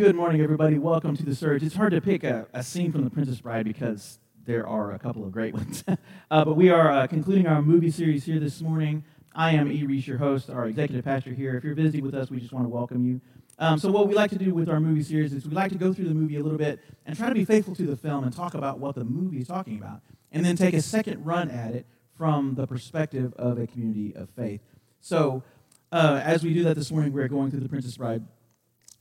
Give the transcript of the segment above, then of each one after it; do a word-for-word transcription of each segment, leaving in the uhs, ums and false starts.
Good morning, everybody. Welcome to The Surge. It's hard to pick a, a scene from The Princess Bride because there are a couple of great ones. uh, but we are uh, concluding our movie series here this morning. I am E. Reese, your host, our executive pastor here. If you're visiting with us, we just want to welcome you. Um, so what we like to do with our movie series is we like to go through the movie a little bit and try to be faithful to the film and talk about what the movie is talking about, and then take a second run at it from the perspective of a community of faith. So uh, as we do that this morning, we're going through The Princess Bride.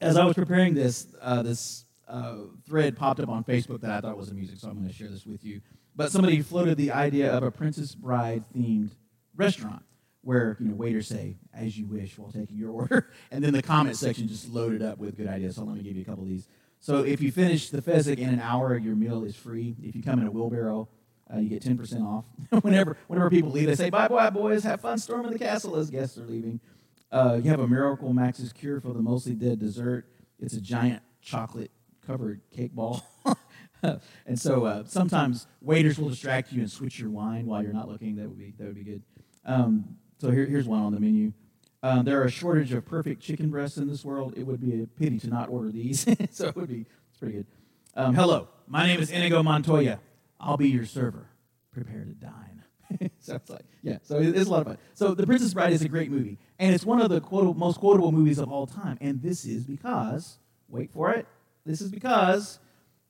As I was preparing this, uh, this uh, thread popped up on Facebook that I thought was amusing, so I'm going to share this with you. But somebody floated the idea of a Princess Bride-themed restaurant where, you know, waiters say, "As you wish," while taking your order. And then the comment section just loaded up with good ideas, so let me give you a couple of these. So if you finish the Fezzik in an hour, your meal is free. If you come in a wheelbarrow, uh, you get ten percent off. whenever, whenever people leave, they say, "Bye-bye, boys. Have fun storming the castle," as guests are leaving. Uh, you have a Miracle Max's cure for the mostly dead dessert. It's a giant chocolate-covered cake ball. and so uh, sometimes waiters will distract you and switch your wine while you're not looking. That would be that would be good. Um, so here, here's one on the menu. Um, there are a shortage of perfect chicken breasts in this world. It would be a pity to not order these. so it would be it's pretty good. Um, Hello, my name is Inigo Montoya. I'll be your server. Prepare to dine. so it's like, yeah, so it's a lot of fun. So The Princess Bride is a great movie, and it's one of the quotable, most quotable movies of all time, and this is because, wait for it, this is because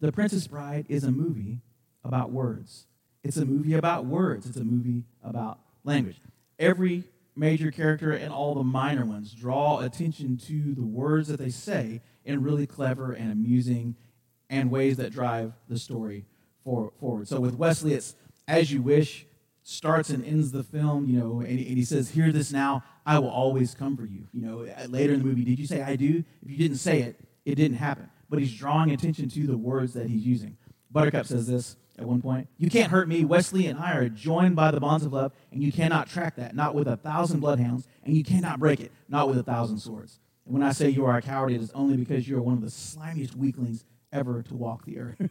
The Princess Bride is a movie about words. It's a movie about words. It's a movie about language. Every major character and all the minor ones draw attention to the words that they say in really clever and amusing and ways that drive the story for, forward. So with Wesley, it's "As you wish," starts and ends the film, you know, and, and he says, "Hear this now, I will always come for you." You know, later in the movie, "Did you say I do?" If you didn't say it, it didn't happen. But he's drawing attention to the words that he's using. Buttercup says this at one point, "You can't hurt me. Wesley and I are joined by the bonds of love, and you cannot track that, not with a thousand bloodhounds, and you cannot break it, not with a thousand swords. And when I say you are a coward, it is only because you are one of the slimiest weaklings ever to walk the earth."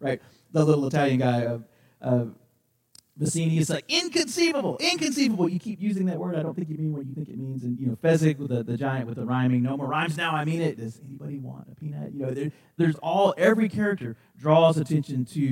right? The little Italian guy of... Uh, Vizzini is like, "Inconceivable, inconceivable. You keep using that word. I don't think you mean what you think it means." And, you know, Fezzik with the, the giant with the rhyming, "No more rhymes now, I mean it. Does anybody want a peanut?" You know, there, there's all, every character draws attention to,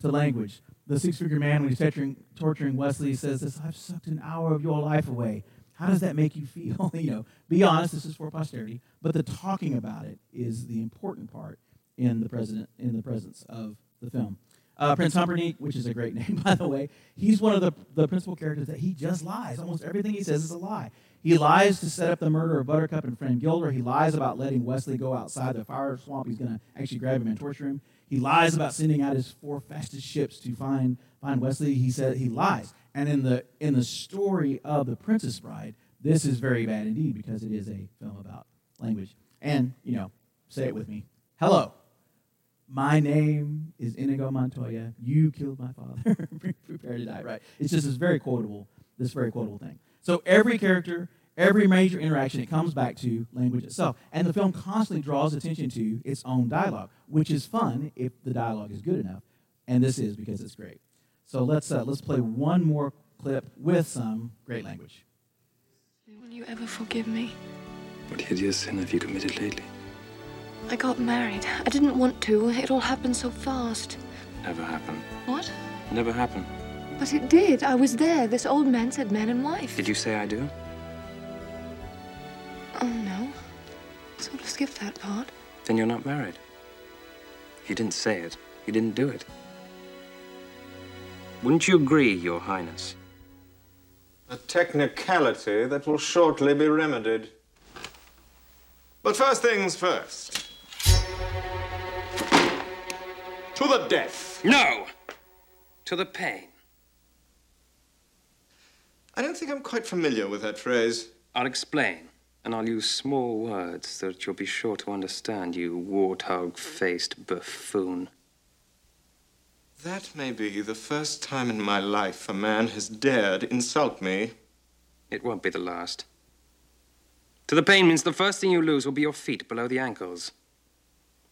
to language. The six-figure man, when he's torturing, torturing Wesley, says this, "I've sucked an hour of your life away. How does that make you feel?" you know, be honest, this is for posterity. But the talking about it is the important part in the present, in the presence of the film. Uh, Prince Humperdinck, which is a great name, by the way, he's one of the, the principal characters that he just lies. Almost everything he says is a lie. He lies to set up the murder of Buttercup and Fram Gyldor. He lies about letting Wesley go outside the fire swamp. He's going to actually grab him and torture him. He lies about sending out his four fastest ships to find find Wesley. He said he lies. And in the in the story of The Princess Bride, this is very bad indeed because it is a film about language. And, you know, say it with me. Hello. My name is Inigo Montoya. You killed my father. Prepare to die, right? It's just this very quotable, this very quotable thing. So every character, every major interaction, it comes back to language itself. And the film constantly draws attention to its own dialogue, which is fun if the dialogue is good enough. And this is because it's great. So let's uh, let's play one more clip with some great language. Will you ever forgive me? What hideous sin have you committed lately? I got married. I didn't want to. It all happened so fast. Never happened. What? Never happened. But it did. I was there. This old man said man and wife. Did you say I do? Oh, no. Sort of skipped that part. Then you're not married. You didn't say it. You didn't do it. Wouldn't you agree, Your Highness? A technicality that will shortly be remedied. But first things first. To the death. No! To the pain. I don't think I'm quite familiar with that phrase. I'll explain, and I'll use small words so that you'll be sure to understand, you warthog-faced buffoon. That may be the first time in my life a man has dared insult me. It won't be the last. To the pain means the first thing you lose will be your feet below the ankles.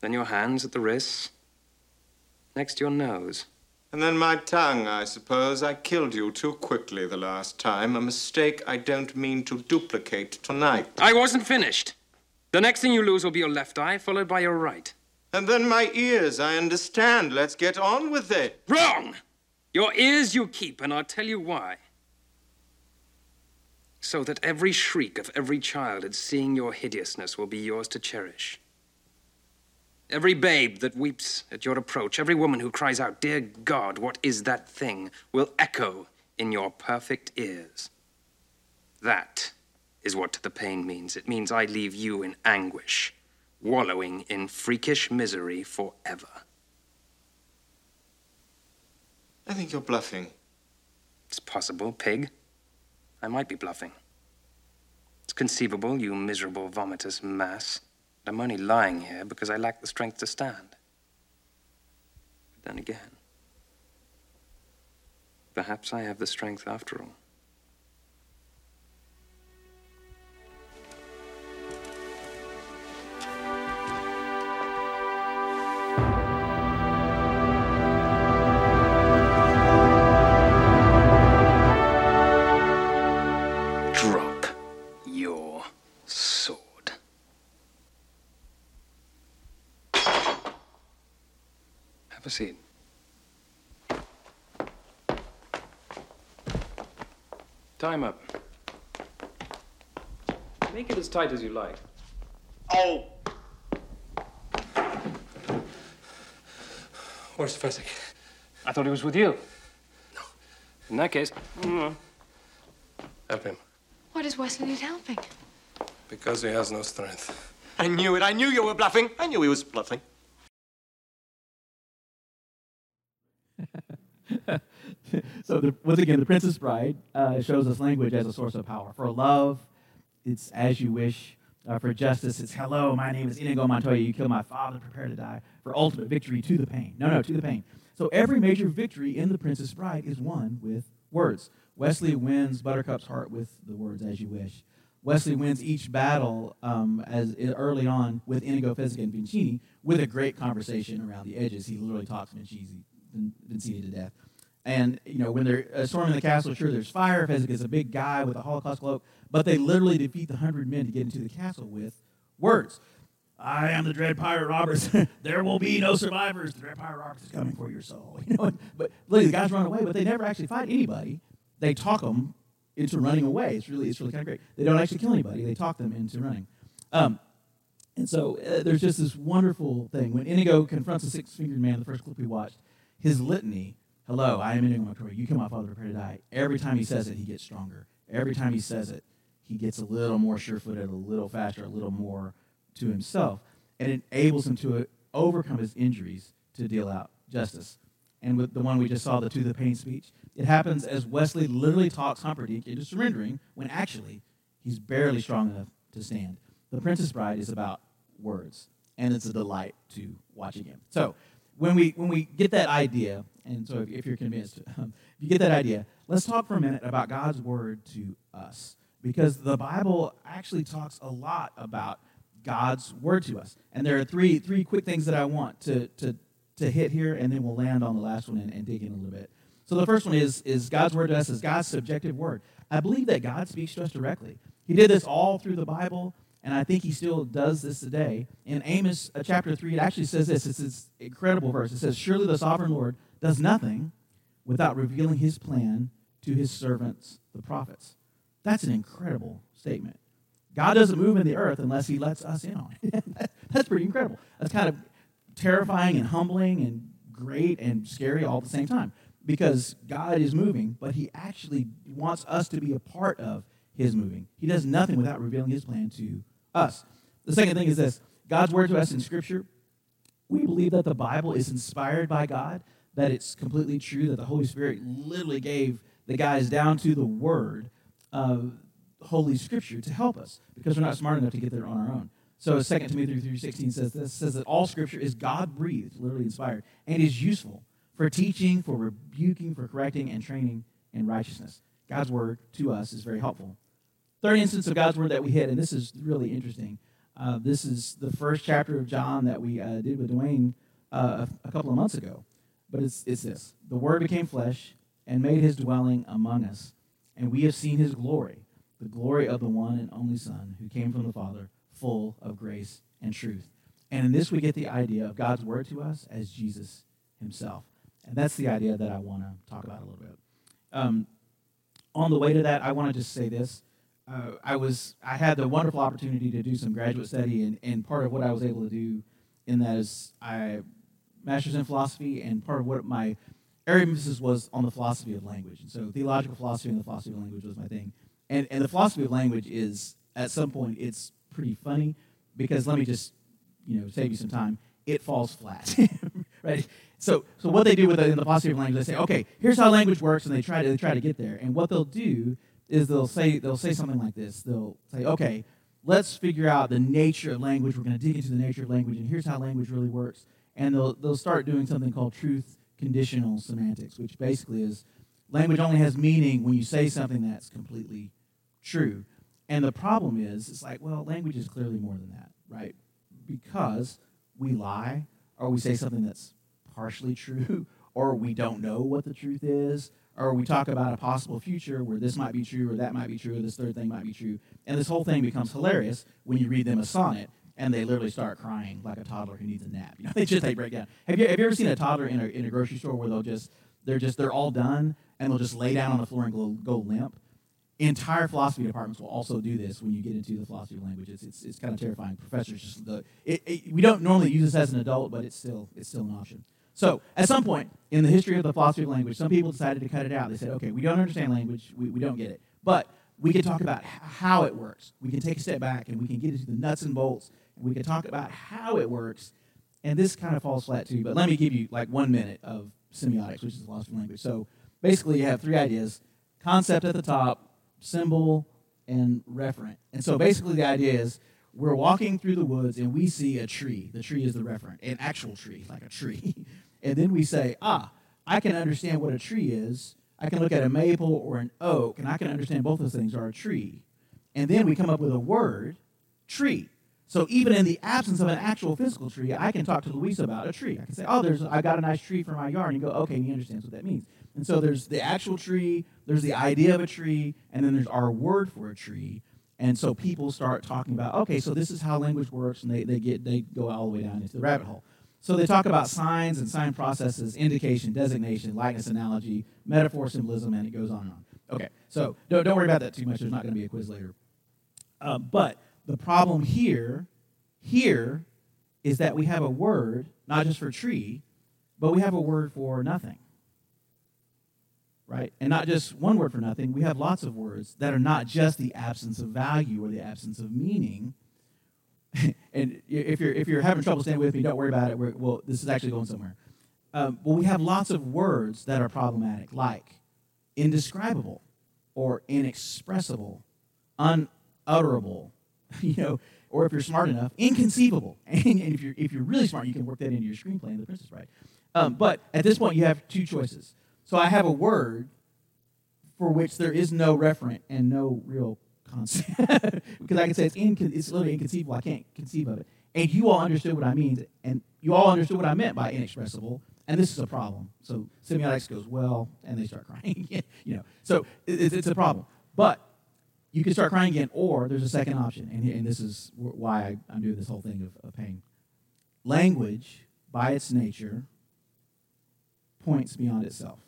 Then your hands at the wrists. Next, your nose. And then my tongue, I suppose. I killed you too quickly the last time. A mistake I don't mean to duplicate tonight. I wasn't finished. The next thing you lose will be your left eye, followed by your right. And then my ears, I understand. Let's get on with it. Wrong! Your ears you keep, and I'll tell you why. So that every shriek of every child at seeing your hideousness will be yours to cherish. Every babe that weeps at your approach, every woman who cries out, "Dear God, what is that thing?" will echo in your perfect ears. That is what the pain means. It means I leave you in anguish, wallowing in freakish misery forever. I think you're bluffing. It's possible, pig. I might be bluffing. It's conceivable, you miserable, vomitous mass. I'm only lying here because I lack the strength to stand. But then again, perhaps I have the strength after all. Proceed. Time up. Make it as tight as you like. Oh! Where's Fezzik? I thought he was with you. No. In that case, mm-hmm. help him. Why does Wesley need helping? Because he has no strength. I knew it. I knew you were bluffing. I knew he was bluffing. So, the, once again, The Princess Bride uh, shows us language as a source of power. For love, it's as you wish. Uh, for justice, it's hello, my name is Inigo Montoya, you killed my father, prepare to die. For ultimate victory, to the pain. No, no, to the pain. So every major victory in The Princess Bride is won with words. Wesley wins Buttercup's heart with the words, as you wish. Wesley wins each battle um, as early on with Inigo, Fezzik, and Vizzini with a great conversation around the edges. He literally talks Vizzini to death. And, you know, when they're uh, storming the castle, sure, there's fire. Fezzik is a big guy with a Holocaust cloak. But they literally defeat the hundred men to get into the castle with words. I am the Dread Pirate Roberts. There will be no survivors. The Dread Pirate Roberts is coming for your soul. You know, but literally, the guys run away, but they never actually fight anybody. They talk them into running away. It's really, it's really kind of great. They don't actually kill anybody. They talk them into running. Um, and so uh, there's just this wonderful thing. When Inigo confronts the six-fingered man, the first clip we watched, his litany, hello, I am Inigo Montoya, you kill my father, prepare to die. Every time he says it, he gets stronger. Every time he says it, he gets a little more sure-footed, a little faster, a little more to himself, and it enables him to overcome his injuries to deal out justice. And with the one we just saw, the To the Pain speech, it happens as Wesley literally talks Humperdinck into surrendering when actually he's barely strong enough to stand. The Princess Bride is about words, and it's a delight to watch again. So when we when we get that idea, and so if, if you're convinced, um, if you get that idea, let's talk for a minute about God's word to us, because the Bible actually talks a lot about God's word to us. And there are three three quick things that I want to to, to hit here, and then we'll land on the last one and, and dig in a little bit. So the first one is, is God's word to us is God's subjective word. I believe that God speaks to us directly. He did this all through the Bible, and I think he still does this today. In Amos uh, chapter three, it actually says this. It's this incredible verse. It says, surely the sovereign Lord does nothing without revealing his plan to his servants, the prophets. That's an incredible statement. God doesn't move in the earth unless he lets us in on it. That's pretty incredible. That's kind of terrifying and humbling and great and scary all at the same time, because God is moving, but he actually wants us to be a part of his moving. He does nothing without revealing his plan to us. The second thing is this. God's word to us in Scripture, we believe that the Bible is inspired by God, that it's completely true, that the Holy Spirit literally gave the guys down to the word of Holy Scripture to help us, because we're not smart enough to get there on our own. So Second Timothy three sixteen says this, says that all Scripture is God-breathed, literally inspired, and is useful for teaching, for rebuking, for correcting, and training in righteousness. God's word to us is very helpful. Third instance of God's word that we hit, and this is really interesting. Uh, this is the first chapter of John that we uh, did with Dwayne uh, a couple of months ago. But it's, it's this. The word became flesh and made his dwelling among us, and we have seen his glory, the glory of the one and only Son who came from the Father, full of grace and truth. And in this, we get the idea of God's word to us as Jesus himself. And that's the idea that I want to talk about a little bit. Um, on the way to that, I want to just say this. Uh, I was I had the wonderful opportunity to do some graduate study, and, and part of what I was able to do in that is I master's in philosophy, and part of what my area of emphasis was on the philosophy of language. And so theological philosophy and the philosophy of language was my thing. And and the philosophy of language is, at some point, it's pretty funny, because let me just, you know, save you some time, it falls flat, right? So so what they do with the, in the philosophy of language, they say, okay, here's how language works, and they try to they try to get there. And what they'll do is they'll say they'll say something like this. They'll say, okay, let's figure out the nature of language. We're going to dig into the nature of language, and here's how language really works. And they'll they'll start doing something called truth conditional semantics, which basically is language only has meaning when you say something that's completely true. And the problem is, it's like, well, language is clearly more than that, right? Because we lie, or we say something that's partially true, or we don't know what the truth is, or we talk about a possible future where this might be true, or that might be true, or this third thing might be true. And this whole thing becomes hilarious when you read them a sonnet, and they literally start crying like a toddler who needs a nap. You know, they just they break down. Have you have you ever seen a toddler in a in a grocery store where they'll just they're just they're all done and they'll just lay down on the floor and go, go limp? Entire philosophy departments will also do this when you get into the philosophy of language. It's it's, it's kind of terrifying. Professors just the it, it, we don't normally use this as an adult, but it's still it's still an option. So at some point in the history of the philosophy of language, some people decided to cut it out. They said, okay, we don't understand language, we, we don't get it, but we can talk about how it works. We can take a step back and we can get into the nuts and bolts, and we can talk about how it works. And this kind of falls flat too, but let me give you like one minute of semiotics, which is the philosophy of language. So basically you have three ideas: concept at the top, symbol, and referent. And so basically the idea is, we're walking through the woods and we see a tree. The tree is the referent, an actual tree, like a tree. And then we say, ah, I can understand what a tree is. I can look at a maple or an oak, and I can understand both those things are a tree. And then we come up with a word, tree. So even in the absence of an actual physical tree, I can talk to Luisa about a tree. I can say, oh, there's I got a nice tree for my yard. And you go, okay, and he understands what that means. And so there's the actual tree, there's the idea of a tree, and then there's our word for a tree. And so people start talking about, okay, so this is how language works, and they they get they go all the way down into the rabbit hole. So they talk about signs and sign processes, indication, designation, likeness, analogy, metaphor, symbolism, and it goes on and on. Okay, so don't, don't worry about that too much. There's not going to be a quiz later. Uh, but the problem here, here is that we have a word, not just for tree, but we have a word for nothing, right? And not just one word for nothing. We have lots of words that are not just the absence of value or the absence of meaning. And if you're if you're having trouble staying with me, don't worry about it. We're, well, this is actually going somewhere. Um, well, we have lots of words that are problematic, like indescribable, or inexpressible, unutterable. You know, or if you're smart enough, inconceivable. And, and if you're if you're really smart, you can work that into your screenplay in The Princess Bride. Um, but at this point, you have two choices. So I have a word for which there is no referent and no real concept, because I can say it's, inco- it's literally inconceivable. I can't conceive of it. And you all understood what I mean, and you all understood what I meant by inexpressible, and this is a problem. So semiotics goes, well, and they start crying again. You know, so it's, it's a problem. But you can start crying again, or there's a second option, and, and this is why I'm doing this whole thing of, of pain. Language, by its nature, points beyond itself.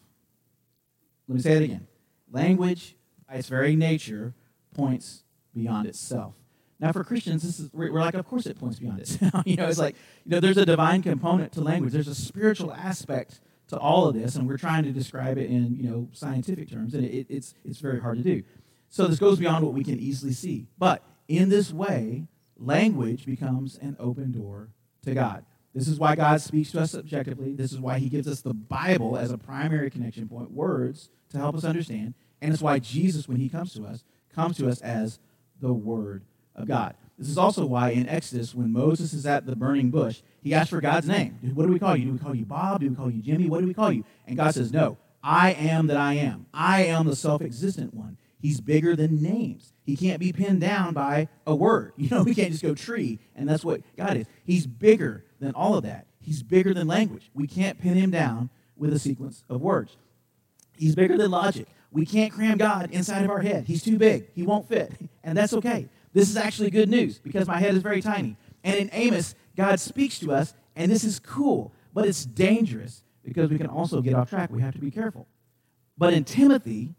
Let me say that again. Language, by its very nature, points beyond itself. Now, for Christians, this is we're like, of course it points beyond itself. You know, it's like, you know, there's a divine component to language. There's a spiritual aspect to all of this, and we're trying to describe it in, you know, scientific terms, and it, it's it's very hard to do. So this goes beyond what we can easily see. But in this way, language becomes an open door to God. This is why God speaks to us objectively. This is why he gives us the Bible as a primary connection point, words to help us understand, and it's why Jesus, when he comes to us, comes to us as the Word of God. This is also why in Exodus, when Moses is at the burning bush, he asks for God's name. What do we call you? Do we call you Bob? Do we call you Jimmy? What do we call you? And God says, no, I am that I am. I am the self-existent one. He's bigger than names. He can't be pinned down by a word. You know, we can't just go tree, and that's what God is. He's bigger than all of that. He's bigger than language. We can't pin him down with a sequence of words. He's bigger than logic. We can't cram God inside of our head. He's too big. He won't fit. And that's okay. This is actually good news because my head is very tiny. And in Amos, God speaks to us, and this is cool, but it's dangerous because we can also get off track. We have to be careful. But in Timothy,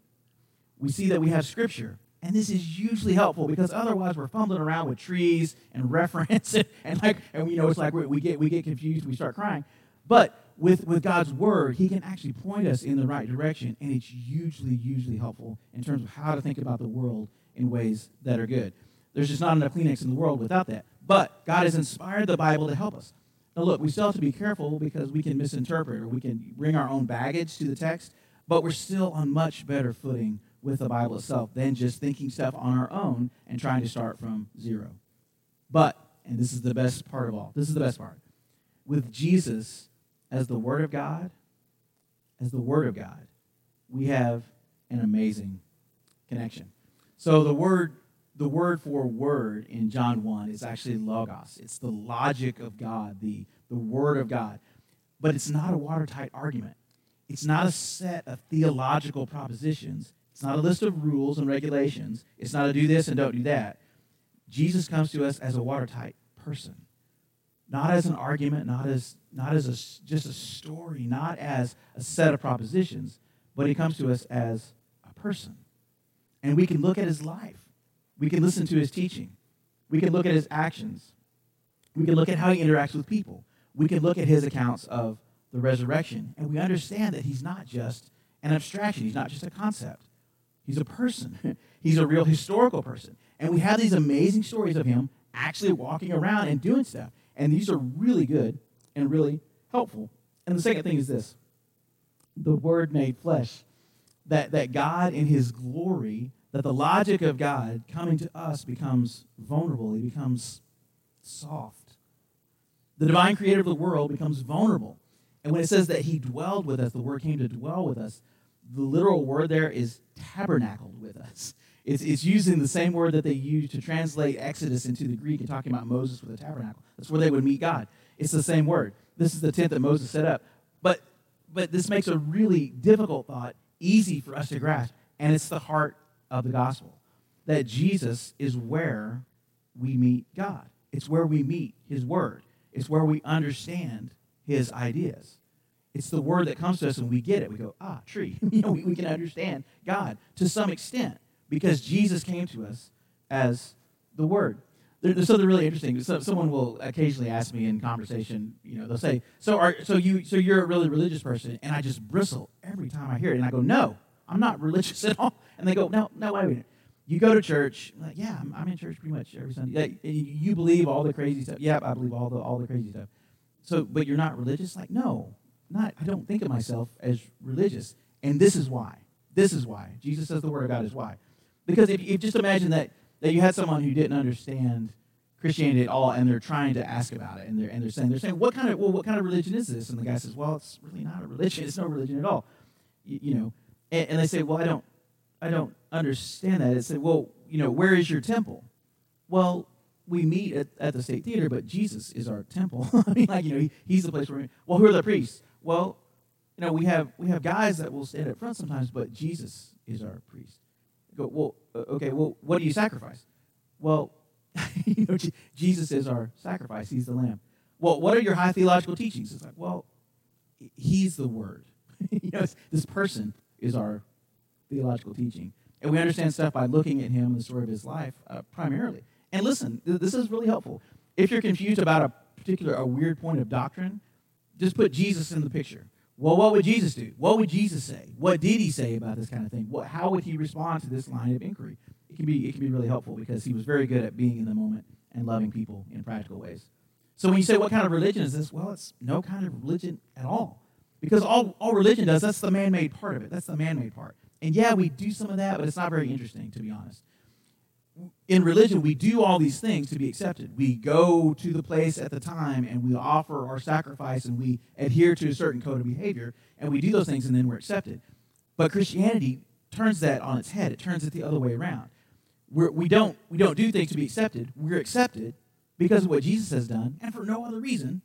we see that we have Scripture, and this is hugely helpful because otherwise we're fumbling around with trees and reference, and like, and you know, it's like we get we get confused, we start crying. But with with God's Word, He can actually point us in the right direction, and it's hugely, hugely helpful in terms of how to think about the world in ways that are good. There's just not enough Kleenex in the world without that. But God has inspired the Bible to help us. Now, look, we still have to be careful because we can misinterpret or we can bring our own baggage to the text, but we're still on much better footing with the Bible itself than just thinking stuff on our own and trying to start from zero. But, and this is the best part of all, this is the best part, with Jesus as the Word of God, as the Word of God, we have an amazing connection. So the Word The word for word in John one is actually logos. It's the logic of God, the, the word of God. But it's not a watertight argument. It's not a set of theological propositions. It's not a list of rules and regulations. It's not a do this and don't do that. Jesus comes to us as a watertight person. Not as an argument, not as not as a, just a story, not as a set of propositions, but he comes to us as a person. And we can look at his life. We can listen to his teaching. We can look at his actions. We can look at how he interacts with people. We can look at his accounts of the resurrection, and we understand that he's not just an abstraction. He's not just a concept. He's a person. He's a real historical person. And we have these amazing stories of him actually walking around and doing stuff. And these are really good and really helpful. And the second thing is this, the Word made flesh, that, that God in his glory, that the logic of God coming to us becomes vulnerable. He becomes soft. The divine creator of the world becomes vulnerable. And when it says that he dwelled with us, the word came to dwell with us, the literal word there is tabernacled with us. It's, it's using the same word that they used to translate Exodus into the Greek and talking about Moses with a tabernacle. That's where they would meet God. It's the same word. This is the tent that Moses set up. But, but this makes a really difficult thought easy for us to grasp, and it's the heart of the gospel, that Jesus is where we meet God. It's where we meet his word. It's where we understand his ideas. It's the word that comes to us and we get it. We go, ah, tree. you know, we, we can understand God to some extent because Jesus came to us as the word. There, there's something really interesting. So, someone will occasionally ask me in conversation, you know, they'll say, so are so you so you're a really religious person, and I just bristle every time I hear it, and I go, no, I'm not religious at all. And they go, no, no, wait a minute. You go to church. I'm like, yeah, I'm, I'm in church pretty much every Sunday. Yeah, you believe all the crazy stuff. Yep, yeah, I believe all the all the crazy stuff. So, but you're not religious? Like, no, not. I don't think of myself as religious. And this is why. This is why. Jesus says the word of God is why. Because if you just imagine that, that you had someone who didn't understand Christianity at all, and they're trying to ask about it, and they're and they're saying they're saying what kind of well, what kind of religion is this? And the guy says, well, it's really not a religion. It's no religion at all. You, you know. And they say, well, I don't I don't understand that. They say, well, you know, where is your temple? Well, we meet at, at the State Theater, but Jesus is our temple. I mean, like, you know, he, he's the place where we meet. Well, who are the priests? Well, you know, we have we have guys that will stand up front sometimes, but Jesus is our priest. I go, well, okay, well, what do you sacrifice? Well, you know, Jesus is our sacrifice. He's the Lamb. Well, what are your high theological teachings? It's like, well, he's the Word. You know, it's this person is our theological teaching. And we understand stuff by looking at him and the story of his life uh, primarily. And listen, th- this is really helpful. If you're confused about a particular, a weird point of doctrine, just put Jesus in the picture. Well, what would Jesus do? What would Jesus say? What did he say about this kind of thing? What, how would he respond to this line of inquiry? It can be, it can be really helpful because he was very good at being in the moment and loving people in practical ways. So when you say, what kind of religion is this? Well, it's no kind of religion at all. Because all, all religion does, that's the man-made part of it. That's the man-made part. And yeah, we do some of that, but it's not very interesting, to be honest. In religion, we do all these things to be accepted. We go to the place at the time, and we offer our sacrifice, and we adhere to a certain code of behavior, and we do those things, and then we're accepted. But Christianity turns that on its head. It turns it the other way around. We're, we don't, we don't do things to be accepted. We're accepted because of what Jesus has done, and for no other reason.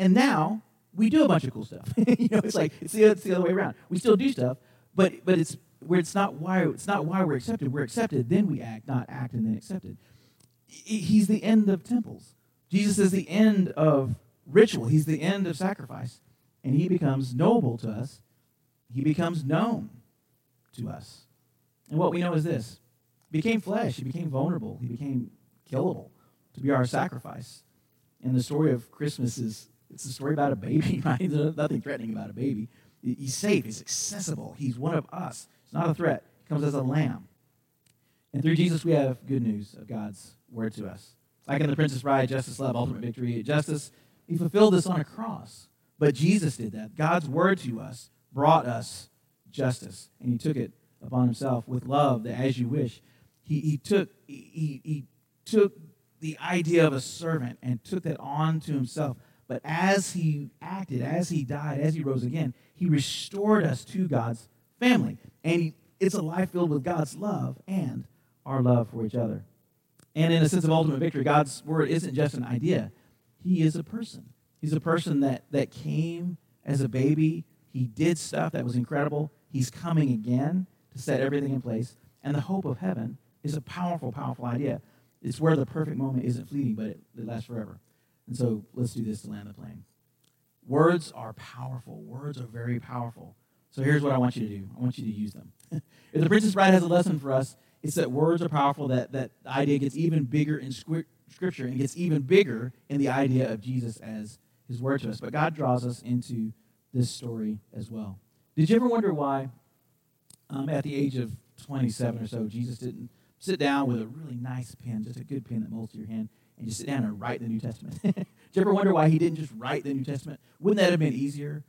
And now we do a bunch of cool stuff. You know, it's like it's the, it's the other way around. We still do stuff, but but it's where it's not why it's not why we're accepted. We're accepted, then we act, not act, and then accepted. He's the end of temples. Jesus is the end of ritual. He's the end of sacrifice. And he becomes knowable to us. He becomes known to us. And what we know is this. He became flesh. He became vulnerable. He became killable to be our sacrifice. And the story of Christmas is, it's a story about a baby, right? There's nothing threatening about a baby. He's safe. He's accessible. He's one of us. It's not a threat. He comes as a lamb. And through Jesus, we have good news of God's word to us. Like in The Princess Bride, justice, love, ultimate victory. Justice, he fulfilled this on a cross. But Jesus did that. God's word to us brought us justice. And he took it upon himself with love, the as you wish. He, he took he, he took the idea of a servant and took that on to himself. But as he acted, as he died, as he rose again, he restored us to God's family. And he, it's a life filled with God's love and our love for each other. And in a sense of ultimate victory, God's word isn't just an idea. He is a person. He's a person that, that came as a baby. He did stuff that was incredible. He's coming again to set everything in place. And the hope of heaven is a powerful, powerful idea. It's where the perfect moment isn't fleeting, but it, it lasts forever. And so let's do this to land the plane. Words are powerful. Words are very powerful. So here's what I want you to do. I want you to use them. If The Princess Bride has a lesson for us, it's that words are powerful, that that idea gets even bigger in Scripture and gets even bigger in the idea of Jesus as his word to us. But God draws us into this story as well. Did you ever wonder why um, at the age of twenty-seven or so, Jesus didn't sit down with a really nice pen, just a good pen that molds to your hand, and just sit down and write the New Testament? Did you ever wonder why he didn't just write the New Testament? Wouldn't that have been easier?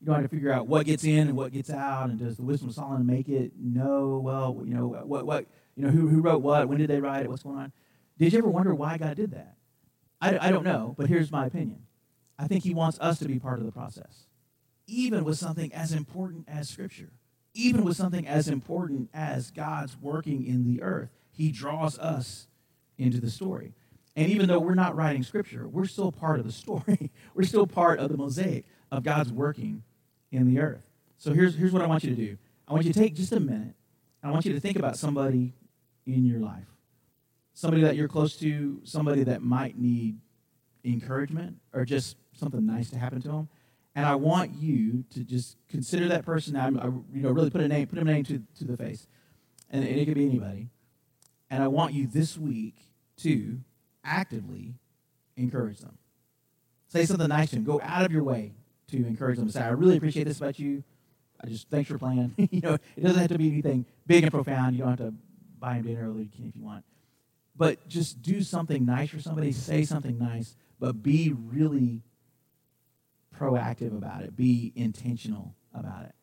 You don't have to figure out what gets in and what gets out, and does the Wisdom of Solomon make it? No, well, you know, what, what, you know, who, who wrote what? When did they write it? What's going on? Did you ever wonder why God did that? I, I don't know, but here's my opinion. I think he wants us to be part of the process, even with something as important as Scripture, even with something as important as God's working in the earth. He draws us into the story. And even though we're not writing Scripture, we're still part of the story. We're still part of the mosaic of God's working in the earth. So here's here's what I want you to do. I want you to take just a minute, and I want you to think about somebody in your life, somebody that you're close to, somebody that might need encouragement or just something nice to happen to them. And I want you to just consider that person. I, you know, really put a name, put a name to, to the face, and, and it could be anybody. And I want you this week to actively encourage them. Say something nice to them. Go out of your way to encourage them and say, I really appreciate this about you. I just, thanks for playing. You know, it doesn't have to be anything big and profound. You don't have to buy him dinner or leave if you want. But just do something nice for somebody. Say something nice, but be really proactive about it. Be intentional about it.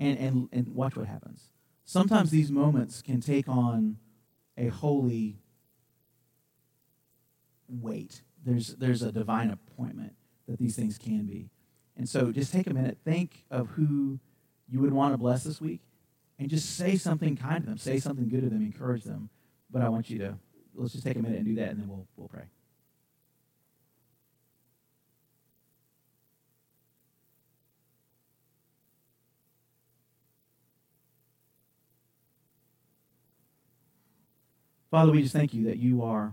And, and, and watch what happens. Sometimes these moments can take on a holy weight. There's, there's a divine appointment that these things can be. And so just take a minute, think of who you would want to bless this week, and just say something kind to them, say something good to them, encourage them. But I want you to, let's just take a minute and do that, and then we'll we'll pray. Father, we just thank you that you are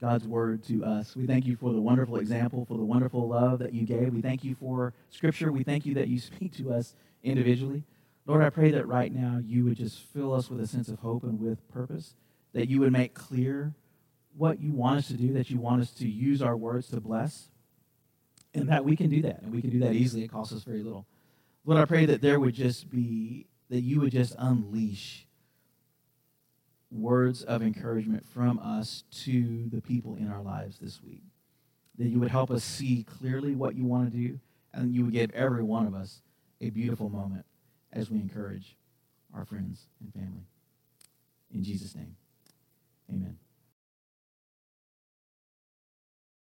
God's word to us. We thank you for the wonderful example, for the wonderful love that you gave. We thank you for Scripture. We thank you that you speak to us individually. Lord, I pray that right now you would just fill us with a sense of hope and with purpose, that you would make clear what you want us to do, that you want us to use our words to bless, and that we can do that, and we can do that easily. It costs us very little. Lord, I pray that there would just be, that you would just unleash words of encouragement from us to the people in our lives this week, that you would help us see clearly what you want to do, and you would give every one of us a beautiful moment as we encourage our friends and family. In Jesus' name, amen.